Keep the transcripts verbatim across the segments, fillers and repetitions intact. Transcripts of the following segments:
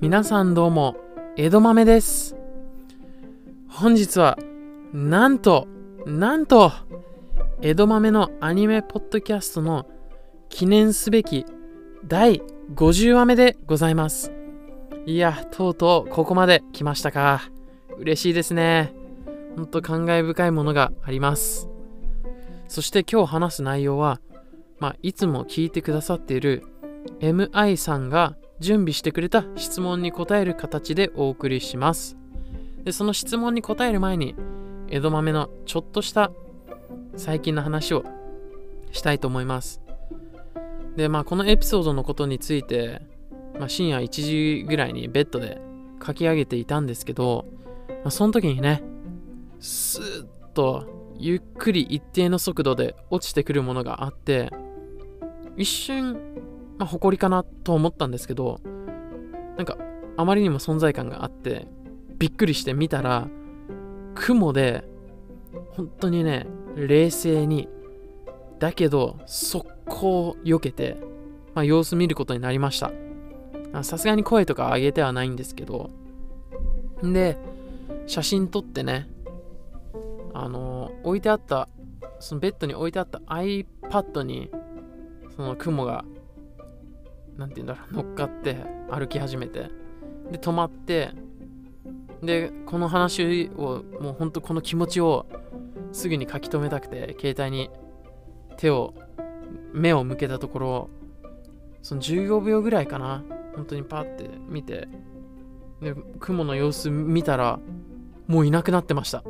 皆さんどうも、江戸豆です。本日は、なんと、なんと、江戸豆のアニメポッドキャストの記念すべきだいごじゅうわめでございます。いや、とうとうここまで来ましたか。嬉しいですね。ほんと感慨深いものがあります。そして今日話す内容は、まあ、いつも聞いてくださっている エムアイ さんが準備してくれた質問に答える形でお送りします。で、その質問に答える前に、江戸豆のちょっとした最近の話をしたいと思います。で、まあ、このエピソードのことについて、まあ、深夜いちじぐらいにベッドで書き上げていたんですけど、まあ、その時にね、スーッとゆっくり一定の速度で落ちてくるものがあって、一瞬、まあ、誇りかなと思ったんですけど、なんかあまりにも存在感があってびっくりして見たら、雲で本当にね、冷静にだけど速攻避けて、まあ、様子見ることになりました。さすがに声とか上げてはないんですけど、で写真撮ってね、あの置いてあった、そのベッドに置いてあった iPad にその雲がなんて言うんだろう、乗っかって歩き始めて、で止まって、でこの話をもうほんとこの気持ちをすぐに書き留めたくて携帯に手を目を向けたところ、そのじゅうごびょうぐらいかな、本当にパッて見て、で雲の様子見たらもういなくなってました。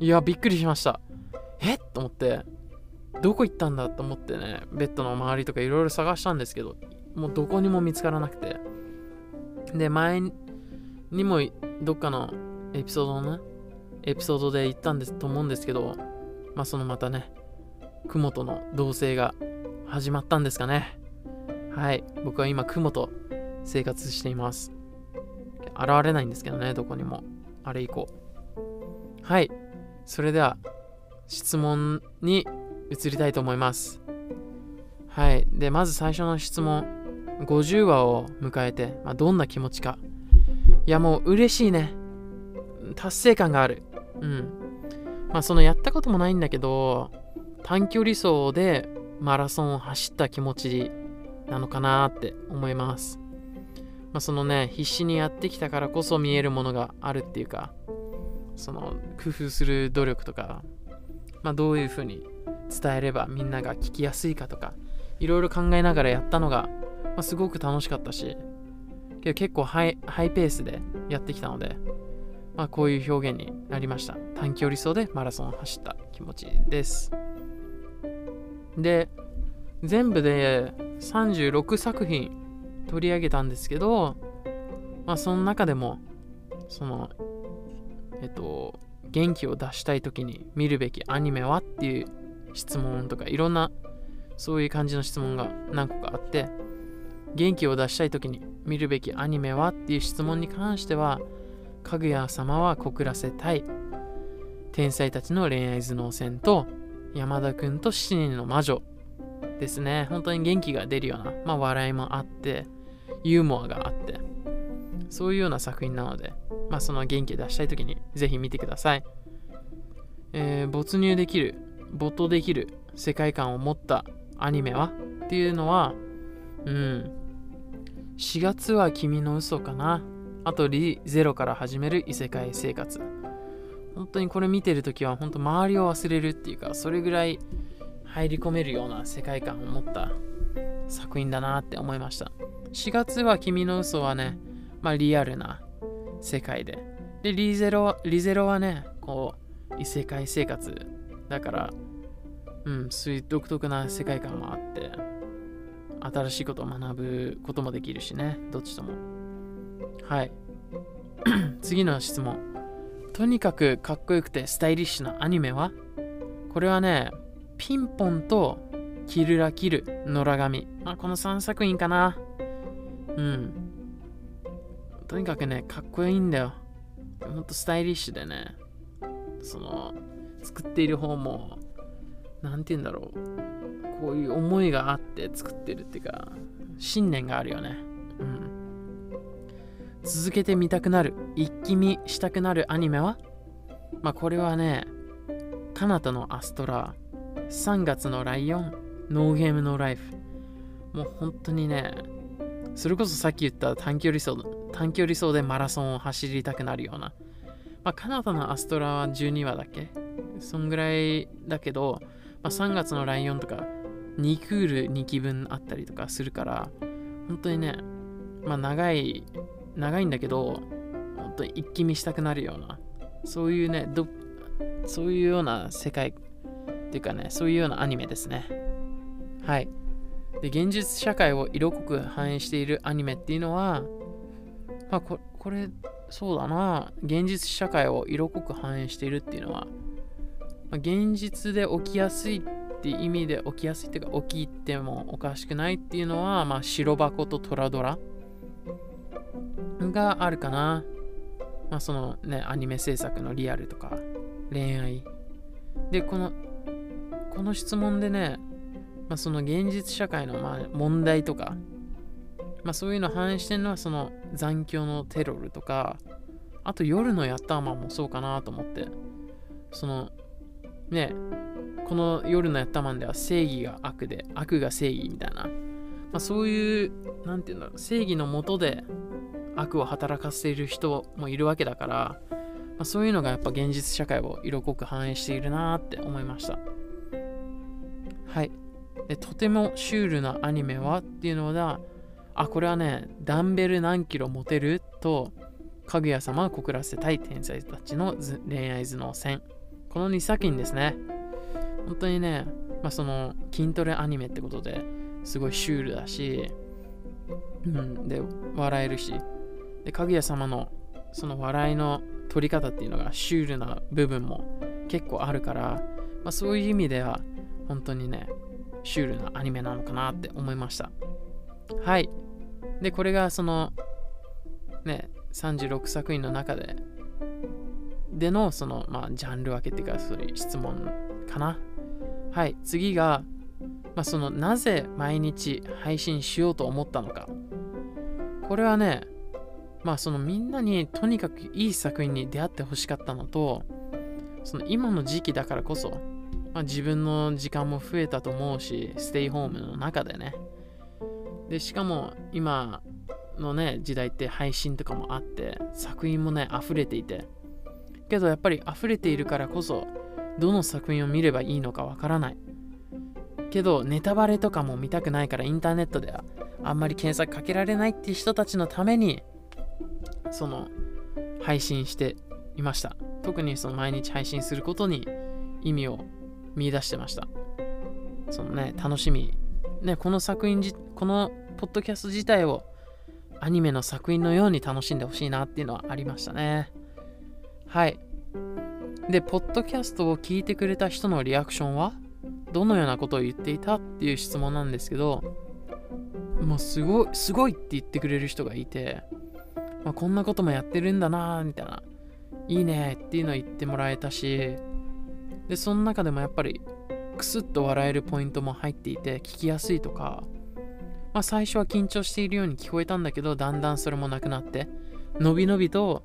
いや、びっくりしました。えっと思って、どこ行ったんだと思ってね、ベッドの周りとかいろいろ探したんですけど、もうどこにも見つからなくて、で前にもどっかのエピソードのねエピソードで言ったんですと思うんですけど、まあそのまたね、雲との同棲が始まったんですかね。はい、僕は今雲と生活しています。現れないんですけどね、どこにもあれ以降。はい、それでは質問に移りたいと思います。はい、でまず最初の質問、ごじゅうわを迎えて、まあ、どんな気持ちか。いや、もう嬉しいね。達成感がある。うん。まあそのやったこともないんだけど、短距離走でマラソンを走った気持ちなのかなって思います。まあそのね、必死にやってきたからこそ見えるものがあるっていうか、その工夫する努力とか、まあどういうふうに伝えればみんなが聞きやすいかとか、いろいろ考えながらやったのが、まあ、すごく楽しかったし、けど結構ハイ、ハイペースでやってきたので、まあ、こういう表現になりました。短距離走でマラソンを走った気持ちです。で、全部でさんじゅうろくさくひん取り上げたんですけど、まあ、その中でも、その、えっと、元気を出したいときに見るべきアニメはっていう質問とか、いろんなそういう感じの質問が何個かあって、元気を出したい時に見るべきアニメはっていう質問に関しては、かぐや様は告らせたい、天才たちの恋愛頭脳戦と山田くんと七人の魔女ですね。本当に元気が出るような、まあ、笑いもあってユーモアがあって、そういうような作品なので、まあ、その元気を出したい時にぜひ見てください。えー、没入できる没頭できる世界観を持ったアニメはっていうのは、うん、しがつは君の嘘かな、あとリゼロから始める異世界生活。本当にこれ見てるときは本当周りを忘れるっていうか、それぐらい入り込めるような世界観を持った作品だなって思いました。しがつは君の嘘はね、まあ、リアルな世界で、でリゼロ、リゼロはねこう異世界生活だから、うん、そういう独特な世界観もあって、新しいことを学ぶこともできるしね、どっちとも。はい。次の質問。とにかくかっこよくてスタイリッシュなアニメは？これはね、ピンポンとキルラキル、野良神。まあ、このさんさく品かな。うん。とにかくね、かっこいいんだよ。ほんとスタイリッシュでね、その、作っている方もなんて言うんだろう、こういう思いがあって作ってるっていうか、信念があるよね。うん。続けて見たくなる、一気見したくなるアニメは、まあこれはね、カナタのアストラ、さんがつのライオン、ノーゲームノーライフ、もう本当にね、それこそさっき言った短距離走、短距離走でマラソンを走りたくなるような、まあカナタのアストラはじゅうにわだっけ、そんぐらいだけど、まあ、さんがつのライオンとかにクールにきぶんあったりとかするから、本当にね、まあ長い長いんだけど、本当に一気見したくなるような、そういうね、どそういうような世界っていうかね、そういうようなアニメですね。はい。で、現実社会を色濃く反映しているアニメっていうのは、まあ こ, これそうだな現実社会を色濃く反映しているっていうのは、まあ、現実で起きやすいって意味で、起きやすいっていうか起きてもおかしくないっていうのは、まあ白箱とトラドラがあるかな。まあそのね、アニメ制作のリアルとか恋愛で、このこの質問でね、まあ、その現実社会のまあ問題とか、まあ、そういうのを反映してるのは、その残響のテロルとか、あと夜のヤッターマンもそうかなと思って、そのね、この夜のヤッターマンでは正義が悪で悪が正義みたいな、まあ、そういうなんていうんだろう、正義のもとで悪を働かせている人もいるわけだから、まあ、そういうのがやっぱ現実社会を色濃く反映しているなって思いました。はい。で、とてもシュールなアニメはっていうのは、あ、これはね、ダンベル何キロ持てるとかぐや様を告らせたい天才たちの恋愛頭脳戦、このにさくひんですね。本当にね、まあ、その筋トレアニメってことですごいシュールだし、うん、で笑えるし、でかぐや様のその笑いの取り方っていうのがシュールな部分も結構あるから、まあ、そういう意味では本当にね、シュールなアニメなのかなって思いました。はい。で、これがそのね、さんじゅうろくさくひんの中ででのその、まあ、ジャンル分けっていうか、そういう質問かな。はい。次が、まあ、そのなぜ毎日配信しようと思ったのか。これはね、まあそのみんなにとにかくいい作品に出会ってほしかったのと、その今の時期だからこそ、まあ、自分の時間も増えたと思うし、ステイホームの中でね、でしかも今のね時代って配信とかもあって、作品もね溢れていて、けどやっぱり溢れているからこそ、どの作品を見ればいいのかわからない。けどネタバレとかも見たくないから、インターネットではあんまり検索かけられないっていう人たちのために、その配信していました。特にその毎日配信することに意味を見出してました。そのね、楽しみ、ね、この作品じこのポッドキャスト自体をアニメの作品のように楽しんでほしいなっていうのはありましたね。はい。で、ポッドキャストを聞いてくれた人のリアクションはどのようなことを言っていたっていう質問なんですけど、もうすごいすごいって言ってくれる人がいて、まあ、こんなこともやってるんだなみたいな、いいねっていうのを言ってもらえたし、でその中でもやっぱりクスッと笑えるポイントも入っていて、聞きやすいとか、まあ、最初は緊張しているように聞こえたんだけど、だんだんそれもなくなってのびのびと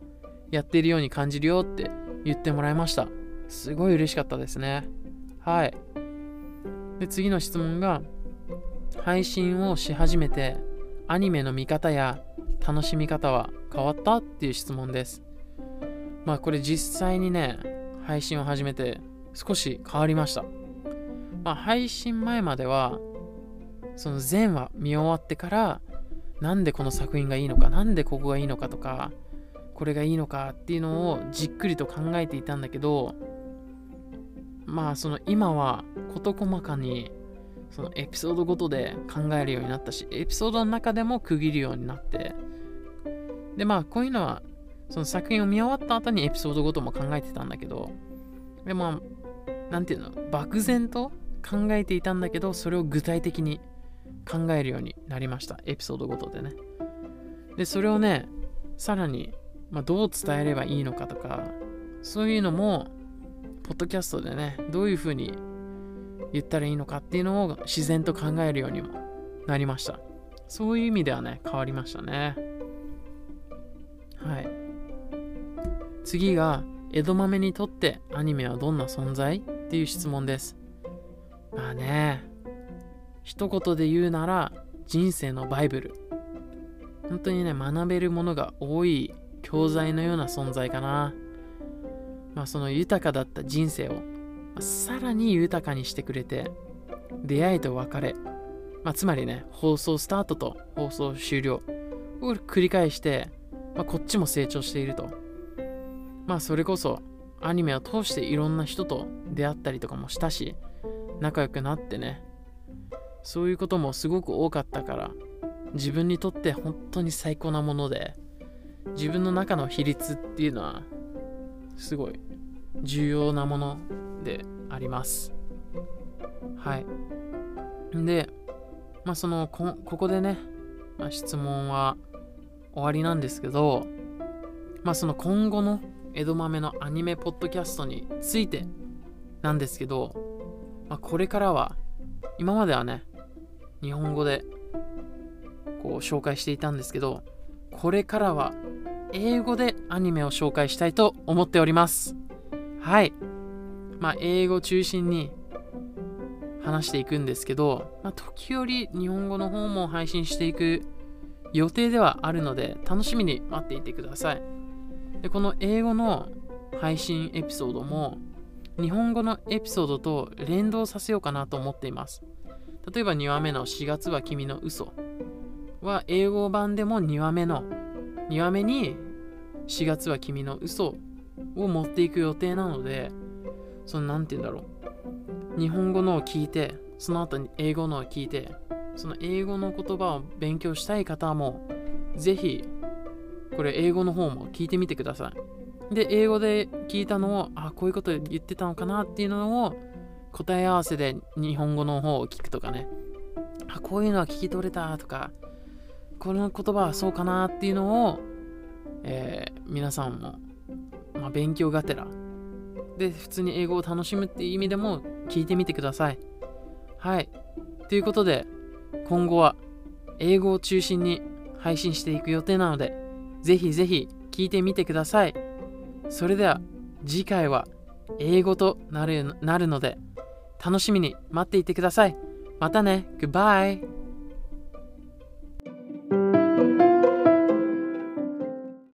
やっているように感じるよって言ってもらいました。すごい嬉しかったですね。はい。で、次の質問が、配信をし始めてアニメの見方や楽しみ方は変わったっていう質問です。まあこれ実際にね、配信を始めて少し変わりました。まあ配信前までは、その前話見終わってから、なんでこの作品がいいのか、なんでここがいいのかとか、これがいいのかっていうのをじっくりと考えていたんだけど、まあその今は事細かに、そのエピソードごとで考えるようになったし、エピソードの中でも区切るようになって、でまあこういうのはその作品を見終わった後にエピソードごとも考えてたんだけど、でまあなんていうの、漠然と考えていたんだけど、それを具体的に考えるようになりました。エピソードごとでね。でそれをね、さらにまあ、どう伝えればいいのかとか、そういうのもポッドキャストでね、どういう風に言ったらいいのかっていうのを自然と考えるようにもなりました。そういう意味ではね、変わりましたね。次が、江戸豆にとってアニメはどんな存在？っていう質問です。まあね、一言で言うなら人生のバイブル。本当にね、学べるものが多い教材のような存在かな。まあその豊かだった人生を、まあ、さらに豊かにしてくれて、出会いと別れ、まあ、つまりね、放送スタートと放送終了を繰り返して、まあ、こっちも成長していると。まあそれこそアニメを通していろんな人と出会ったりとかもしたし、仲良くなってね、そういうこともすごく多かったから、自分にとって本当に最高なもので、自分の中の比率っていうのはすごい重要なものであります。はい。で、まあその こ, ここでね、まあ、質問は終わりなんですけど、まあその今後の江戸豆のアニメポッドキャストについてなんですけど、まあ、これからは、今まではね日本語でこう紹介していたんですけど、これからは英語でアニメを紹介したいと思っております。はい。まあ英語中心に話していくんですけど、まあ、時折日本語の方も配信していく予定ではあるので、楽しみに待っていてください。で、この英語の配信エピソードも日本語のエピソードと連動させようかなと思っています。例えばにわめのしがつは君の嘘は英語版でもにわめのにわめにしがつは君の嘘を持っていく予定なので、そのなんて言うんだろう、日本語のを聞いて、その後に英語のを聞いて、その英語の言葉を勉強したい方もぜひこれ英語の方も聞いてみてください。で、英語で聞いたのを、あ、こういうこと言ってたのかなっていうのを答え合わせで日本語の方を聞くとかね、あ、こういうのは聞き取れたとか、この言葉はそうかなっていうのを、えー、皆さんも、まあ、勉強がてらで普通に英語を楽しむっていう意味でも聞いてみてください。はい。ということで、今後は英語を中心に配信していく予定なので、ぜひぜひ聞いてみてください。それでは次回は英語となる、なるので楽しみに待っていてください。またね。Goodbye。